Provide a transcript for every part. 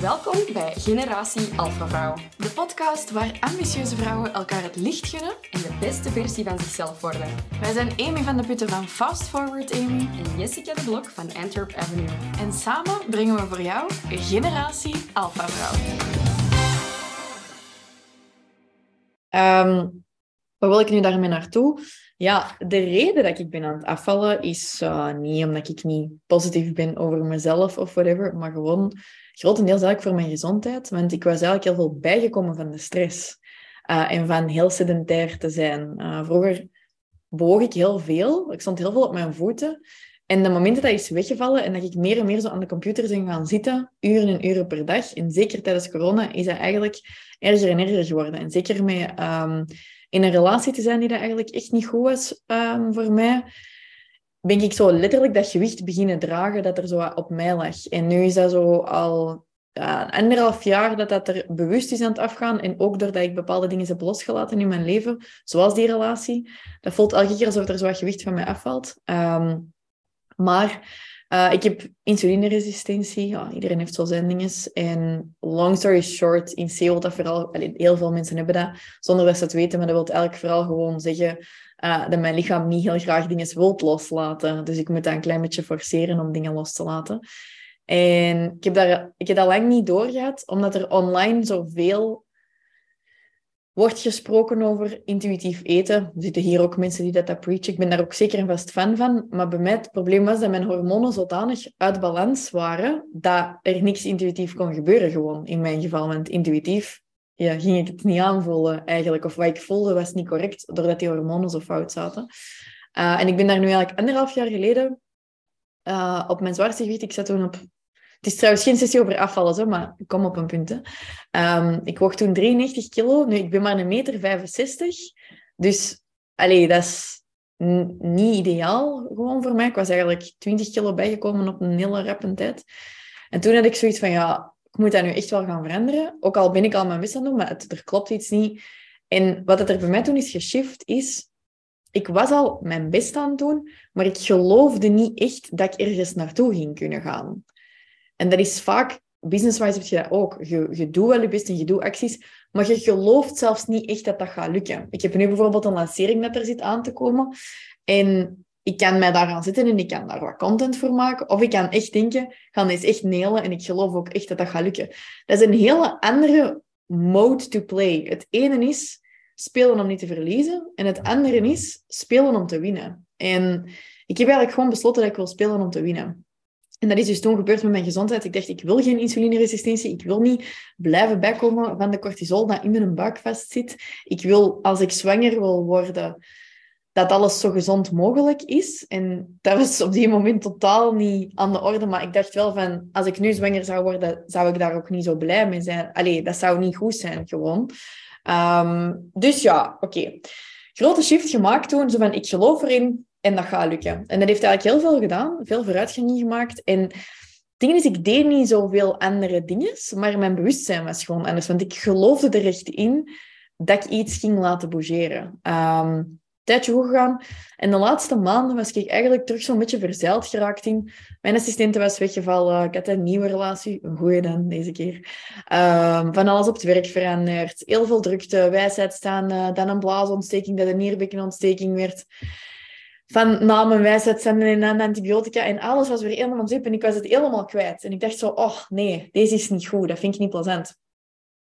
Welkom bij Generatie Alphavrouw, de podcast waar ambitieuze vrouwen elkaar het licht gunnen en de beste versie van zichzelf worden. Wij zijn Amy van de Putten van Fast Forward Amy en Jessica de Blok van Antwerp Avenue. En samen brengen we voor jou Generatie Alphavrouw. Waar wil ik nu daarmee naartoe? Ja, de reden dat ik ben aan het afvallen is niet omdat ik niet positief ben over mezelf of whatever, maar gewoon grotendeels eigenlijk voor mijn gezondheid. Want ik was eigenlijk heel veel bijgekomen van de stress en van heel sedentair te zijn. Vroeger bewoog ik heel veel, ik stond heel veel op mijn voeten. En de momenten dat is weggevallen en dat ik meer en meer zo aan de computer ben gaan zitten, uren en uren per dag, en zeker tijdens corona, is dat eigenlijk erger en erger geworden. En zeker met... in een relatie te zijn die dat eigenlijk echt niet goed was voor mij, ben ik zo letterlijk dat gewicht beginnen dragen dat er zo op mij lag. En nu is dat zo al 1,5 jaar dat er bewust is aan het afgaan. En ook doordat ik bepaalde dingen heb losgelaten in mijn leven, zoals die relatie. Dat voelt elke keer alsof er zo wat gewicht van mij afvalt. Ik heb insulineresistentie. Ja, iedereen heeft zo zijn dinges. En long story short, in SEO, dat vooral, heel veel mensen hebben dat, zonder dat ze het weten. Maar dat wil eigenlijk vooral gewoon zeggen dat mijn lichaam niet heel graag dingen wil loslaten. Dus ik moet dat een klein beetje forceren om dingen los te laten. En ik heb dat lang niet doorgehad, omdat er online zoveel wordt gesproken over intuïtief eten. Er zitten hier ook mensen die dat preachen. Ik ben daar ook zeker en vast fan van. Maar bij mij het probleem was dat mijn hormonen zodanig uit balans waren dat er niks intuïtief kon gebeuren, gewoon in mijn geval. Want intuïtief ging ik het niet aanvoelen eigenlijk. Of wat ik voelde was niet correct, doordat die hormonen zo fout zaten. En ik ben daar nu eigenlijk 1,5 jaar geleden op mijn zwaarste gewicht. Ik zat toen op... Het is trouwens geen sessie over afvallen, zo, maar ik kom op een punt. Ik woog toen 93 kilo. Nu, ik ben maar 1,65 meter. Dus, dat is niet ideaal gewoon voor mij. Ik was eigenlijk 20 kilo bijgekomen op een hele rappe tijd. En toen had ik zoiets van, ja, ik moet dat nu echt wel gaan veranderen. Ook al ben ik al mijn best aan het doen, maar er klopt iets niet. En wat er bij mij toen is geshift, is... Ik was al mijn best aan het doen, maar ik geloofde niet echt dat ik ergens naartoe ging kunnen gaan. En dat is vaak, business-wise heb je dat ook. Je doet wel je best en je doet acties, maar je gelooft zelfs niet echt dat dat gaat lukken. Ik heb nu bijvoorbeeld een lancering dat er zit aan te komen. En ik kan mij daaraan zitten en ik kan daar wat content voor maken. Of ik kan echt denken, ik ga deze echt nailen en ik geloof ook echt dat dat gaat lukken. Dat is een hele andere mode to play. Het ene is spelen om niet te verliezen. En het andere is spelen om te winnen. En ik heb eigenlijk gewoon besloten dat ik wil spelen om te winnen. En dat is dus toen gebeurd met mijn gezondheid. Ik dacht, ik wil geen insulineresistentie. Ik wil niet blijven bijkomen van de cortisol dat in mijn buik vastzit. Ik wil, als ik zwanger wil worden, dat alles zo gezond mogelijk is. En dat was op die moment totaal niet aan de orde. Maar ik dacht wel van, als ik nu zwanger zou worden, zou ik daar ook niet zo blij mee zijn. Dat zou niet goed zijn, gewoon. Dus ja, oké. Grote shift gemaakt toen. Zo van, ik geloof erin. En dat gaat lukken. En dat heeft eigenlijk heel veel gedaan. Veel vooruitgang gemaakt. En het ding is, ik deed niet zoveel andere dingen. Maar mijn bewustzijn was gewoon anders. Want ik geloofde er echt in dat ik iets ging laten bougeren. Tijdje goed gegaan. En de laatste maanden was ik eigenlijk terug zo'n beetje verzeild geraakt in. Mijn assistente was weggevallen. Ik had een nieuwe relatie. Een goeie dan, deze keer. Van alles op het werk veranderd. Heel veel drukte. Wijsheid staan. Dan een blaasontsteking. Dat een nierbekkenontsteking werd. Van na mijn wijsheid zijn en na de antibiotica. En alles was weer helemaal op en ik was het helemaal kwijt. En ik dacht zo, nee, deze is niet goed. Dat vind ik niet plezant.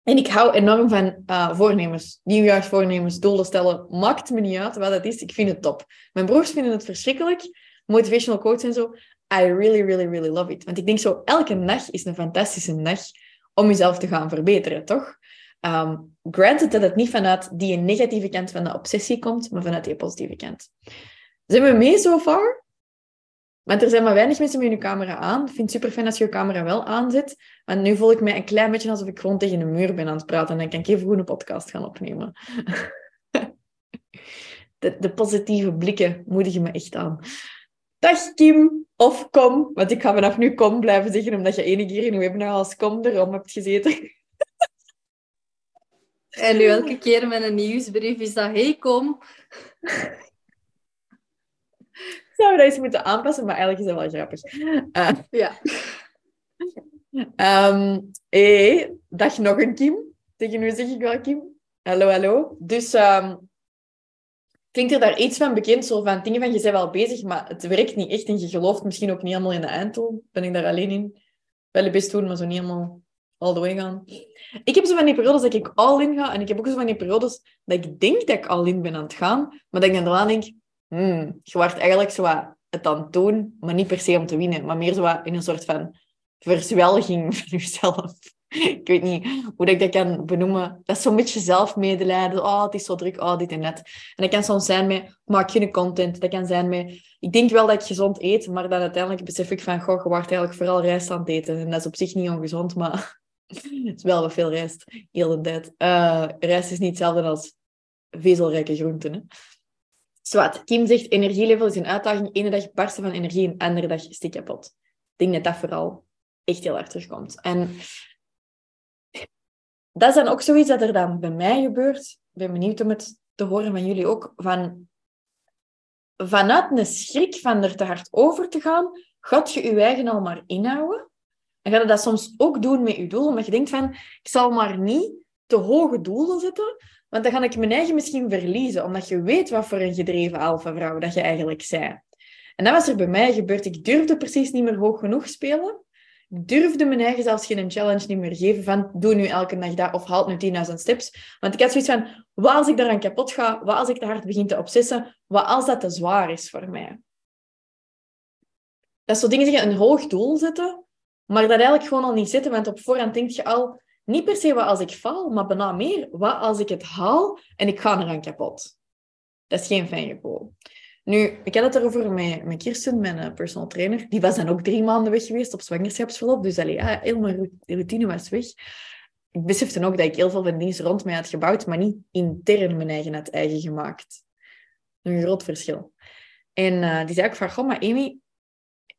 En ik hou enorm van voornemers. Nieuwjaarsvoornemers, doelen stellen. Maakt me niet uit wat dat is. Ik vind het top. Mijn broers vinden het verschrikkelijk. Motivational quotes en zo. I really, really, really love it. Want ik denk zo, elke nacht is een fantastische nacht om jezelf te gaan verbeteren, toch? Granted dat het niet vanuit die negatieve kant van de obsessie komt, maar vanuit die positieve kant. Zijn we mee so far? Want er zijn maar weinig mensen met hun camera aan. Ik vind het super fijn als je je camera wel aanzet. Want nu voel ik mij een klein beetje alsof ik gewoon tegen een muur ben aan het praten. En dan kan ik even goed een podcast gaan opnemen. De positieve blikken moedigen me echt aan. Dag Kim, of kom. Want ik ga vanaf nu kom blijven zeggen, omdat je ene keer in een webinar als kom erom hebt gezeten. En nu elke keer met een nieuwsbrief is dat, hey kom. Zouden we dat eens moeten aanpassen, maar eigenlijk is dat wel grappig. Ja. Dag nog een Kim. Tegen u zeg ik wel Kim. Hallo, hallo. Dus klinkt er daar iets van bekend? Zo van dingen van, je bent wel bezig, maar het werkt niet echt en je gelooft misschien ook niet helemaal in de einddoel. Ben ik daar alleen in? Wel het best doen, maar zo niet helemaal all the way gaan. Ik heb zo van die periodes dat ik all in ga en ik heb ook zo van die periodes dat ik denk dat ik all in ben aan het gaan, maar dat ik dan daarna denk, je wordt eigenlijk zo het aan het doen, maar niet per se om te winnen, maar meer zo in een soort van verzwelging van jezelf. Ik weet niet hoe ik dat kan benoemen. Dat is zo'n beetje zelfmedelijden. Oh, het is zo druk. Oh, dit en dat. En dat kan soms zijn met, maak geen content. Dat kan zijn met, ik denk wel dat ik gezond eet, maar dan uiteindelijk besef ik van, goh, je wordt eigenlijk vooral rijst aan het eten. En dat is op zich niet ongezond, maar het is wel wat veel rijst. Heel de tijd. Rijst is niet hetzelfde als vezelrijke groenten, hè. Zwart. Kim zegt, energielevel is een uitdaging. Ene dag barsten van energie en andere dag stik kapot. Ik denk dat dat vooral echt heel hard terugkomt. En dat is dan ook zoiets dat er dan bij mij gebeurt. Ik ben benieuwd om het te horen van jullie ook. Vanuit een schrik van er te hard over te gaan, gaat je je eigen al maar inhouden. En ga je dat soms ook doen met je doel. Omdat je denkt van, ik zal maar niet te hoge doelen zetten. Want dan ga ik mijn eigen misschien verliezen. Omdat je weet wat voor een gedreven alfavrouw dat je eigenlijk bent. En dat was er bij mij gebeurd. Ik durfde precies niet meer hoog genoeg spelen. Ik durfde mijn eigen zelfs geen challenge niet meer geven van doe nu elke dag dat of haal nu 10.000 steps. Want ik had zoiets van, wat als ik daaraan kapot ga? Wat als ik te hard begin te obsessen? Wat als dat te zwaar is voor mij? Dat is zo dingen zeggen, een hoog doel zetten, maar dat eigenlijk gewoon al niet zetten. Want op voorhand denk je al, niet per se wat als ik faal, maar bijna meer wat als ik het haal en ik ga eraan kapot. Dat is geen fijn gevoel. Nu, ik had het erover met Kirsten, mijn personal trainer. Die was dan ook 3 maanden weg geweest op zwangerschapsverlof. Dus allee, ja, heel mijn routine was weg. Ik besefte ook dat ik heel veel van dingen rond mij had gebouwd, maar niet intern mijn eigen had eigen gemaakt. Een groot verschil. En die zei ook van, goh, maar Amy,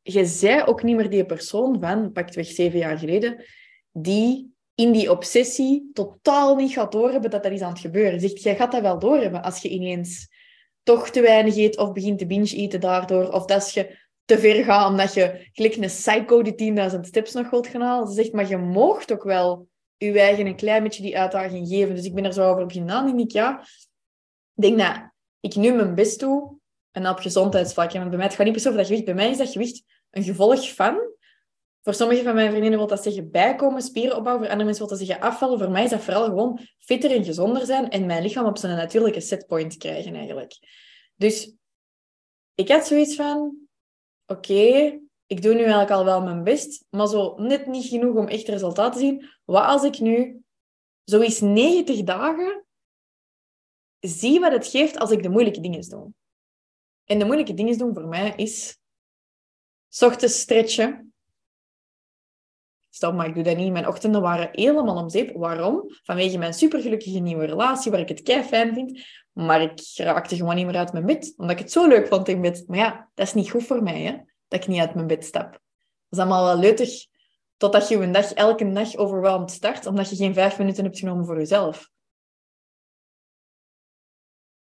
je zei ook niet meer die persoon van, pakweg 7 jaar geleden, die in die obsessie totaal niet gaat doorhebben dat dat is aan het gebeuren. Zegt, jij gaat dat wel doorhebben als je ineens toch te weinig eet of begint te binge-eten daardoor. Of dat je te ver gaat omdat je gelijk een psycho die 10.000 steps nog wilt gaan halen. Ze zegt, maar je moogt ook wel je eigen een klein beetje die uitdaging geven. Dus ik ben er zo over beginnen aan. En ik denk dat ik nu mijn best doe. En dan op gezondheidsvlak. Want bij mij, het gaat niet per se over dat gewicht. Bij mij is dat gewicht een gevolg van. Voor sommige van mijn vriendinnen wil dat zeggen bijkomen, spieren opbouwen. Voor andere mensen wil dat zeggen afvallen. Voor mij is dat vooral gewoon fitter en gezonder zijn en mijn lichaam op zijn natuurlijke setpoint krijgen eigenlijk. Dus ik had zoiets van, oké, ik doe nu eigenlijk al wel mijn best, maar zo net niet genoeg om echt resultaat te zien. Wat als ik nu zoiets 90 dagen zie wat het geeft als ik de moeilijke dingen doe? En de moeilijke dingen doen voor mij is 's ochtends stretchen. Stop, maar ik doe dat niet. Mijn ochtenden waren helemaal om zeep. Waarom? Vanwege mijn supergelukkige nieuwe relatie, waar ik het kei fijn vind. Maar ik raakte gewoon niet meer uit mijn bed. Omdat ik het zo leuk vond in bed. Maar ja, dat is niet goed voor mij, hè? Dat ik niet uit mijn bed stap. Dat is allemaal wel leutig. Totdat je een dag, elke dag, overweldigd start. Omdat je geen 5 minuten hebt genomen voor jezelf.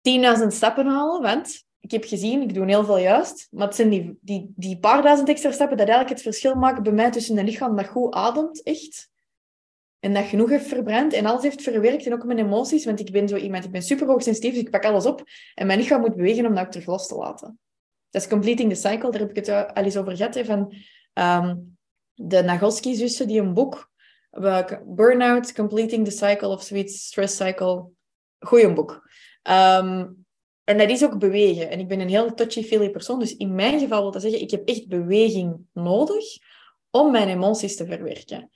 10.000 stappen halen, want ik heb gezien, ik doe heel veel juist, maar het zijn die paar duizend extra stappen dat eigenlijk het verschil maken bij mij tussen een lichaam dat goed ademt, echt, en dat genoeg heeft verbrand en alles heeft verwerkt en ook mijn emoties, want ik ben zo iemand, ik ben super hoogsensitief, dus ik pak alles op en mijn lichaam moet bewegen om dat ook terug los te laten. Dat is Completing the Cycle, daar heb ik het al eens over gehad, hè, van de Nagoski-zussen die een boek, Burnout, Completing the Cycle of Sweet Stress Cycle, goeie boek. En dat is ook bewegen. En ik ben een heel touchy-feely persoon. Dus in mijn geval wil dat zeggen, ik heb echt beweging nodig om mijn emoties te verwerken.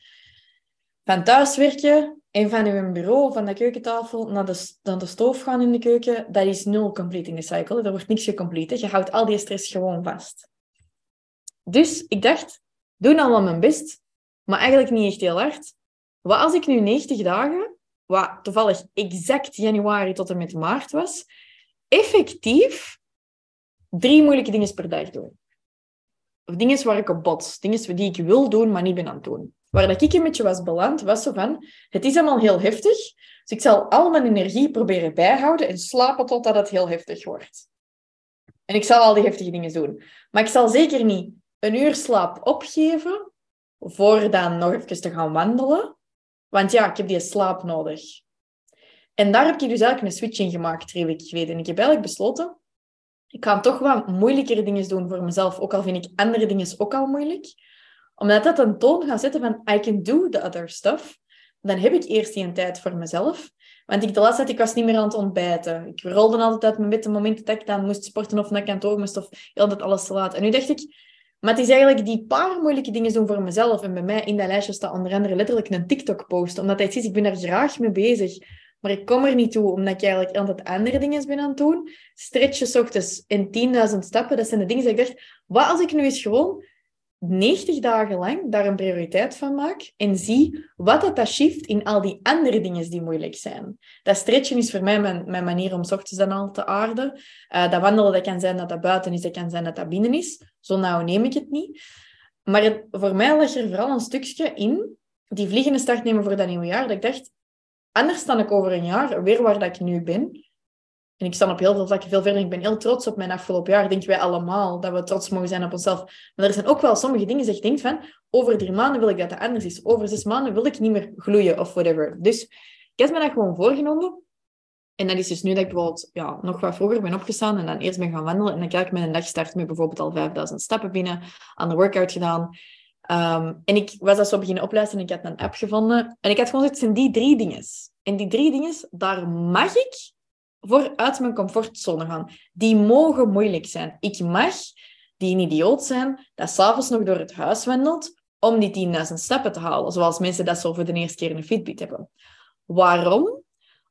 Van thuiswerken en van uw bureau, van de keukentafel, naar de stoof gaan in de keuken, dat is 0 completing the cycle. Er wordt niks gecomplete. Je houdt al die stress gewoon vast. Dus ik dacht, doe allemaal mijn best, maar eigenlijk niet echt heel hard. Wat als ik nu 90 dagen, wat toevallig exact januari tot en met maart was, effectief 3 moeilijke dingen per dag doen. Of dingen waar ik op bots. Dingen die ik wil doen, maar niet ben aan het doen. Waar dat ik een beetje was beland, was zo van, het is allemaal heel heftig, dus ik zal al mijn energie proberen bijhouden en slapen totdat het heel heftig wordt. En ik zal al die heftige dingen doen. Maar ik zal zeker niet een uur slaap opgeven, voor dan nog even te gaan wandelen. Want ja, ik heb die slaap nodig. En daar heb ik dus eigenlijk een switch in gemaakt 3 weken geleden. En ik heb eigenlijk besloten, ik ga toch wat moeilijkere dingen doen voor mezelf. Ook al vind ik andere dingen ook al moeilijk. Omdat dat een toon gaat zetten van I can do the other stuff. Dan heb ik eerst die tijd voor mezelf. Want de laatste tijd, ik was niet meer aan het ontbijten. Ik rolde altijd uit mijn bed de momenten dat ik dan moest sporten of naar kantoor moest of altijd alles te laat. En nu dacht ik, maar het is eigenlijk die paar moeilijke dingen doen voor mezelf. En bij mij in dat lijstje staat onder andere letterlijk een TikTok-post. Omdat hij ziet, ik ben er graag mee bezig. Maar ik kom er niet toe, omdat ik eigenlijk altijd andere dingen ben aan het doen. Stretches ochtends en 10.000 stappen, dat zijn de dingen dat ik dacht, wat als ik nu eens gewoon 90 dagen lang daar een prioriteit van maak en zie wat dat shift in al die andere dingen die moeilijk zijn. Dat stretchen is voor mij mijn manier om 's ochtends dan al te aarden. Dat wandelen, dat kan zijn dat dat buiten is, dat kan zijn dat dat binnen is. Zo nauw neem ik het niet. Maar voor mij lag er vooral een stukje in, die vliegende start nemen voor dat nieuwe jaar, dat ik dacht, anders dan ik over een jaar weer waar dat ik nu ben. En ik sta op heel veel vlakken veel verder. Ik ben heel trots op mijn afgelopen jaar. Denken wij allemaal dat we trots mogen zijn op onszelf. Maar er zijn ook wel sommige dingen dat je denkt van, over 3 maanden wil ik dat het anders is. Over 6 maanden wil ik niet meer gloeien of whatever. Dus ik heb me dat gewoon voorgenomen. En dat is dus nu dat ik bijvoorbeeld nog wat vroeger ben opgestaan en dan eerst ben gaan wandelen. En dan kijk ik mijn dag start met bijvoorbeeld al 5000 stappen binnen. Aan de workout gedaan. En ik was dat zo beginnen opluisteren en ik had een app gevonden. En ik had gewoon zoiets in die 3 dingen. En die 3 dingen, daar mag ik voor uit mijn comfortzone gaan. Die mogen moeilijk zijn. Ik mag die een idioot zijn dat s'avonds nog door het huis wandelt om die 10.000 stappen te halen. Zoals mensen dat zo voor de eerste keer een Fitbit hebben. Waarom?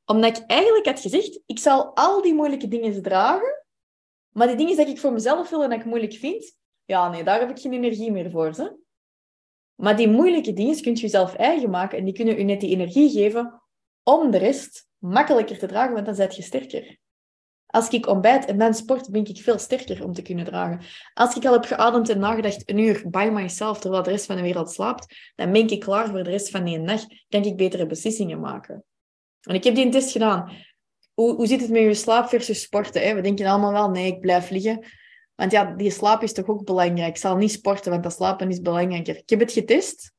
Omdat ik eigenlijk had gezegd, ik zal al die moeilijke dingen dragen, maar die dingen dat ik voor mezelf wil en dat ik moeilijk vind, ja nee, daar heb ik geen energie meer voor. Hè? Maar die moeilijke dingen kun je jezelf eigen maken en die kunnen je net die energie geven om de rest makkelijker te dragen, want dan ben je sterker. Als ik ontbijt en dan sport, ben ik veel sterker om te kunnen dragen. Als ik al heb geademd en nagedacht 1 uur by myself, terwijl de rest van de wereld slaapt, dan ben ik klaar voor de rest van die nacht. Kan ik betere beslissingen maken. En ik heb die test gedaan. Hoe zit het met je slaap versus sporten? Hè? We denken allemaal wel, nee, ik blijf liggen. Want ja, die slaap is toch ook belangrijk. Ik zal niet sporten, want dat slapen is belangrijker. Ik heb het getest.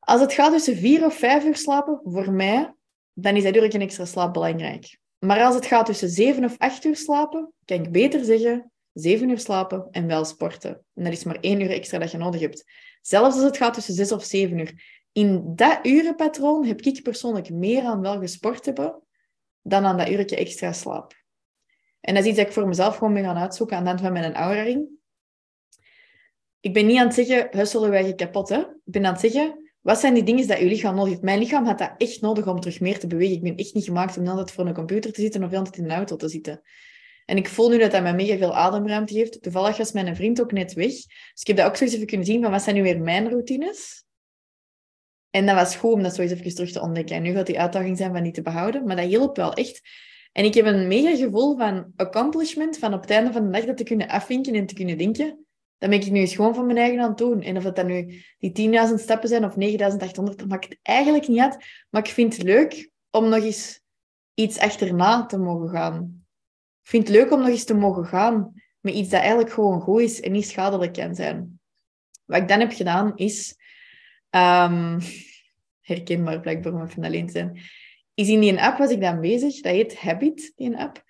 Als het gaat tussen 4 of 5 uur slapen, voor mij, dan is natuurlijk een extra slaap belangrijk. Maar als het gaat tussen 7 of 8 uur slapen, kan ik beter zeggen, 7 uur slapen en wel sporten. En dat is maar 1 uur extra dat je nodig hebt. Zelfs als het gaat tussen 6 of 7 uur. In dat urenpatroon heb ik persoonlijk meer aan wel gesport hebben dan aan dat uurtje extra slaap. En dat is iets dat ik voor mezelf gewoon ben gaan uitzoeken aan de hand van mijn aura-ring. Ik ben niet aan het zeggen, husselen wij je kapot, hè. Ik ben aan het zeggen, wat zijn die dingen dat je lichaam nodig heeft? Mijn lichaam had dat echt nodig om terug meer te bewegen. Ik ben echt niet gemaakt om altijd voor een computer te zitten of altijd in een auto te zitten. En ik voel nu dat dat mij mega veel ademruimte geeft. Toevallig was mijn vriend ook net weg. Dus ik heb dat ook zo eens even kunnen zien van wat zijn nu weer mijn routines. En dat was goed om dat zo eens even terug te ontdekken. En nu gaat die uitdaging zijn van die te behouden. Maar dat hielp wel echt. En ik heb een mega gevoel van accomplishment, van op het einde van de dag dat te kunnen afvinken en te kunnen denken. Dan ben ik nu eens gewoon van mijn eigen aan het doen. En of dat dan nu die 10.000 stappen zijn of 9.800, dat maakt het eigenlijk niet uit. Maar ik vind het leuk om nog eens iets achterna te mogen gaan. Ik vind het leuk om nog eens te mogen gaan met iets dat eigenlijk gewoon goed is en niet schadelijk kan zijn. Wat ik dan heb gedaan is, herkenbaar blijkbaar om even alleen te zijn, is in die app was ik dan bezig. Dat heet Habit, die app.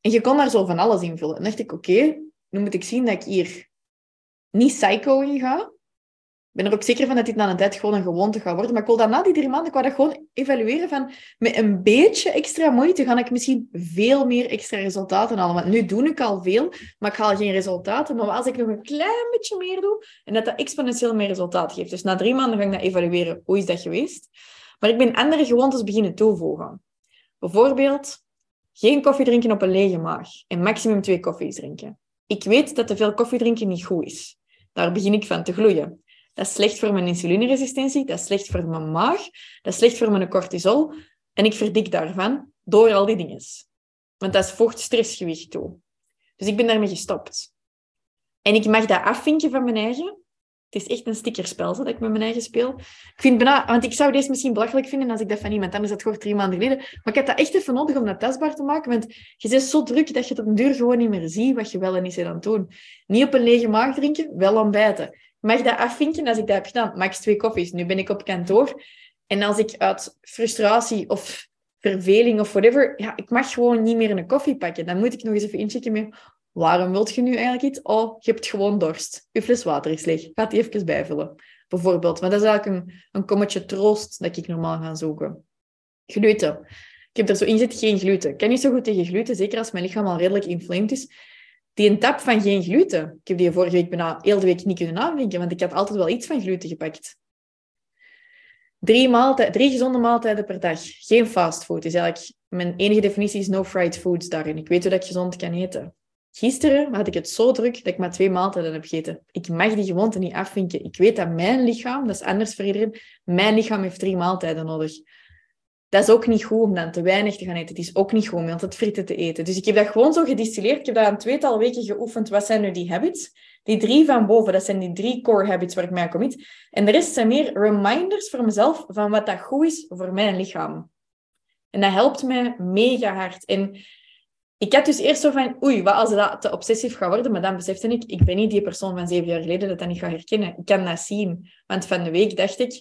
En je kon daar zo van alles invullen. En dacht ik, oké, nu moet ik zien dat ik hier niet psycho in ga. Ik ben er ook zeker van dat dit na een tijd gewoon een gewoonte gaat worden. Maar ik wil daarna die 3 maanden, ik wil dat gewoon evalueren van met een beetje extra moeite ga ik misschien veel meer extra resultaten halen. Want nu doe ik al veel, maar ik haal geen resultaten. Maar als ik nog een klein beetje meer doe en dat exponentieel meer resultaat geeft. Dus na 3 maanden ga ik dat evalueren. Hoe is dat geweest? Maar ik ben andere gewoontes beginnen toevoegen. Bijvoorbeeld, geen koffie drinken op een lege maag. En maximum 2 koffies drinken. Ik weet dat te veel koffie drinken niet goed is. Daar begin ik van te gloeien. Dat is slecht voor mijn insulineresistentie, dat is slecht voor mijn maag, dat is slecht voor mijn cortisol. En ik verdik daarvan door al die dingen. Want dat voegt stressgewicht toe. Dus ik ben daarmee gestopt. En ik mag dat afvinken van mijn eigen. Het is echt een stickerspel dat ik met mijn eigen speel. Ik vind bijna, want ik zou deze misschien belachelijk vinden als ik dat van iemand anders had gehoord 3 maanden geleden. Maar ik had dat echt even nodig om dat tastbaar te maken. Want je bent zo druk dat je het op de duur gewoon niet meer ziet wat je wel en niet aan het doen. Niet op een lege maag drinken, wel ontbijten. mag dat afvinken. Als ik dat heb gedaan, max 2 koffies. Nu ben ik op kantoor. En als ik uit frustratie of verveling of whatever... Ja, ik mag gewoon niet meer een koffie pakken. Dan moet ik nog eens even inchecken met... Waarom wilt je nu eigenlijk iets? Oh, je hebt gewoon dorst. Je fles water is leeg. Ga die even bijvullen. Bijvoorbeeld. Maar dat is eigenlijk een kommetje troost dat ik normaal ga zoeken. Gluten. Ik heb er zo in zit geen gluten. Ik kan niet zo goed tegen gluten, zeker als mijn lichaam al redelijk inflamed is. Die tap van geen gluten. Ik heb die vorige week bijna heel de week niet kunnen aanvinken, want ik had altijd wel iets van gluten gepakt. 3 gezonde maaltijden per dag. Geen fastfood. Dus eigenlijk mijn enige definitie is no fried foods daarin. Ik weet hoe dat ik gezond kan eten. Gisteren had ik het zo druk dat ik maar 2 maaltijden heb gegeten. Ik mag die gewoonte niet afvinken. Ik weet dat mijn lichaam, dat is anders voor iedereen, mijn lichaam heeft 3 maaltijden nodig. Dat is ook niet goed om dan te weinig te gaan eten. Het is ook niet goed om altijd frieten te eten. Dus ik heb dat gewoon zo gedistilleerd. Ik heb dat een 2-tal weken geoefend. Wat zijn nu die habits? Die 3 van boven, dat zijn die 3 core habits waar ik mij aan commit. En de rest zijn meer reminders voor mezelf van wat dat goed is voor mijn lichaam. En dat helpt mij mega hard. En ik had dus eerst zo van, wat als dat te obsessief gaat worden? Maar dan besefte ik, ik ben niet die persoon van 7 jaar geleden dat niet gaat herkennen. Ik kan dat zien. Want van de week dacht ik,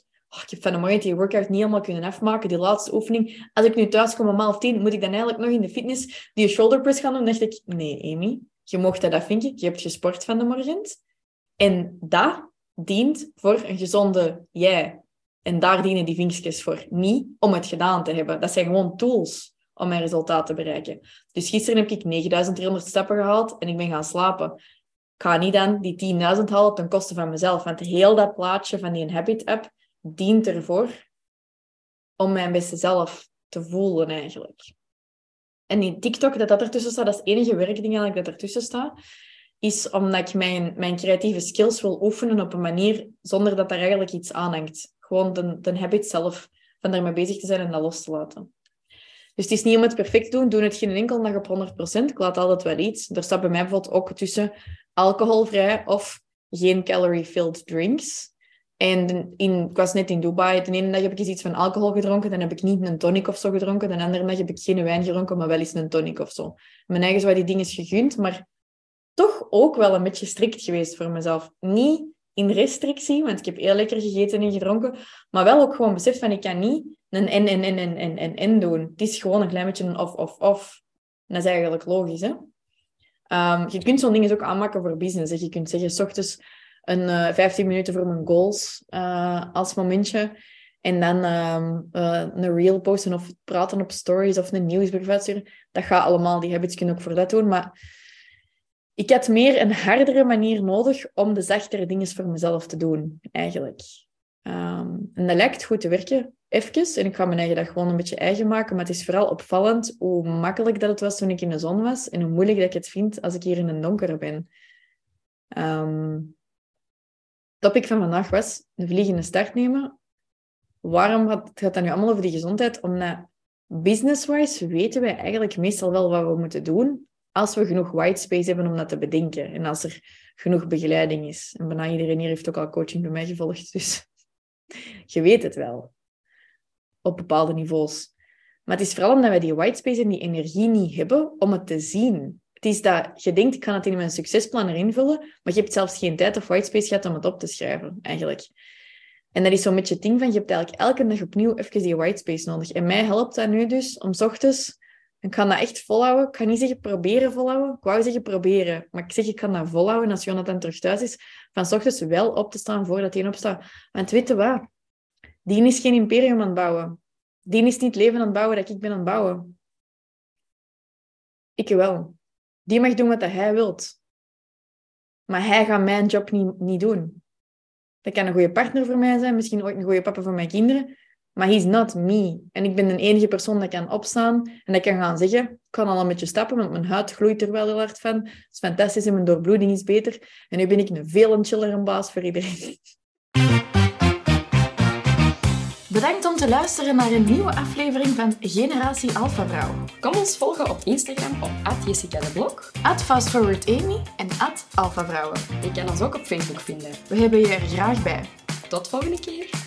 ik heb van de morgen die workout niet helemaal kunnen afmaken, die laatste oefening. Als ik nu thuis kom om 9:30, moet ik dan eigenlijk nog in de fitness die shoulder press gaan doen? Dan dacht ik, nee Amy, je mocht dat afvinken. Je hebt gesport van de morgen. En dat dient voor een gezonde jij. En daar dienen die vinkjes voor. Niet om het gedaan te hebben. Dat zijn gewoon tools om mijn resultaat te bereiken. Dus gisteren heb ik 9.300 stappen gehaald en ik ben gaan slapen. Ik ga niet dan die 10.000 halen ten koste van mezelf, want heel dat plaatje van die Habit-app dient ervoor om mijn beste zelf te voelen eigenlijk. En die TikTok dat ertussen staat, dat is het enige werkding eigenlijk dat ertussen staat, is omdat ik mijn creatieve skills wil oefenen op een manier zonder dat daar eigenlijk iets aan hangt. Gewoon de habit zelf, van daarmee bezig te zijn en dat los te laten. Dus het is niet om het perfect te doen. Doe het geen enkel dag op 100%. Ik laat altijd wel iets. Er staat bij mij bijvoorbeeld ook tussen alcoholvrij of geen calorie-filled drinks. En ik was net in Dubai. De ene dag heb ik eens iets van alcohol gedronken. Dan heb ik niet een tonic of zo gedronken. De andere dag heb ik geen wijn gedronken, maar wel eens een tonic of zo. Mijn eigen zwaar die ding is gegund, maar toch ook wel een beetje strikt geweest voor mezelf. Niet in restrictie, want ik heb heel lekker gegeten en gedronken. Maar wel ook gewoon beseft van, ik kan niet een en doen. Het is gewoon een klein beetje een of. En dat is eigenlijk logisch, hè? Je kunt zo'n ding ook aanmaken voor business. Hè? Je kunt zeggen, 's ochtends een 15 minuten voor mijn goals als momentje. En dan een reel posten of praten op stories of een nieuwsbrief uitsturen. Dat gaat allemaal. Die habits kunnen ook voor dat doen. Maar ik had meer een hardere manier nodig om de zachtere dingen voor mezelf te doen, eigenlijk. En dat lijkt goed te werken. Even, en ik ga mijn eigen dag gewoon een beetje eigen maken, maar het is vooral opvallend hoe makkelijk dat het was toen ik in de zon was en hoe moeilijk dat ik het vind als ik hier in het donkere ben. Het topic van vandaag was de vliegende start nemen. Waarom gaat dat nu allemaal over die gezondheid? Omdat business-wise weten wij eigenlijk meestal wel wat we moeten doen als we genoeg whitespace hebben om dat te bedenken en als er genoeg begeleiding is. En bijna iedereen hier heeft ook al coaching bij mij gevolgd, dus je weet het wel. Op bepaalde niveaus. Maar het is vooral omdat wij die whitespace en die energie niet hebben om het te zien. Het is dat je denkt, ik kan het in mijn succesplan erin vullen, maar je hebt zelfs geen tijd of whitespace gehad om het op te schrijven, eigenlijk. En dat is zo'n beetje het ding van, je hebt eigenlijk elke dag opnieuw even die whitespace nodig. En mij helpt dat nu dus, om 's ochtends, ik kan dat echt volhouden. Ik kan niet zeggen proberen volhouden, ik wou zeggen proberen. Maar ik zeg, ik kan dat volhouden als Jonathan terug thuis is, van 's ochtends wel op te staan voordat hij opstaat. Want weet je wat? Die is geen imperium aan het bouwen. Die is niet leven aan het bouwen dat ik ben aan het bouwen. Ik wel. Die mag doen wat hij wilt. Maar hij gaat mijn job niet doen. Dat kan een goede partner voor mij zijn, misschien ooit een goede papa voor mijn kinderen, maar he's not me. En ik ben de enige persoon dat kan opstaan en dat kan gaan zeggen, ik kan al een beetje stappen, want mijn huid gloeit er wel heel hard van. Het is fantastisch en mijn doorbloeding is beter. En nu ben ik een veel chillere baas voor iedereen. Bedankt om te luisteren naar een nieuwe aflevering van Generatie Alphavrouw. Kom ons volgen op Instagram op @jessicadeblok, @fastforwardamy en @alphavrouwen. Je kan ons ook op Facebook vinden. We hebben je er graag bij. Tot volgende keer.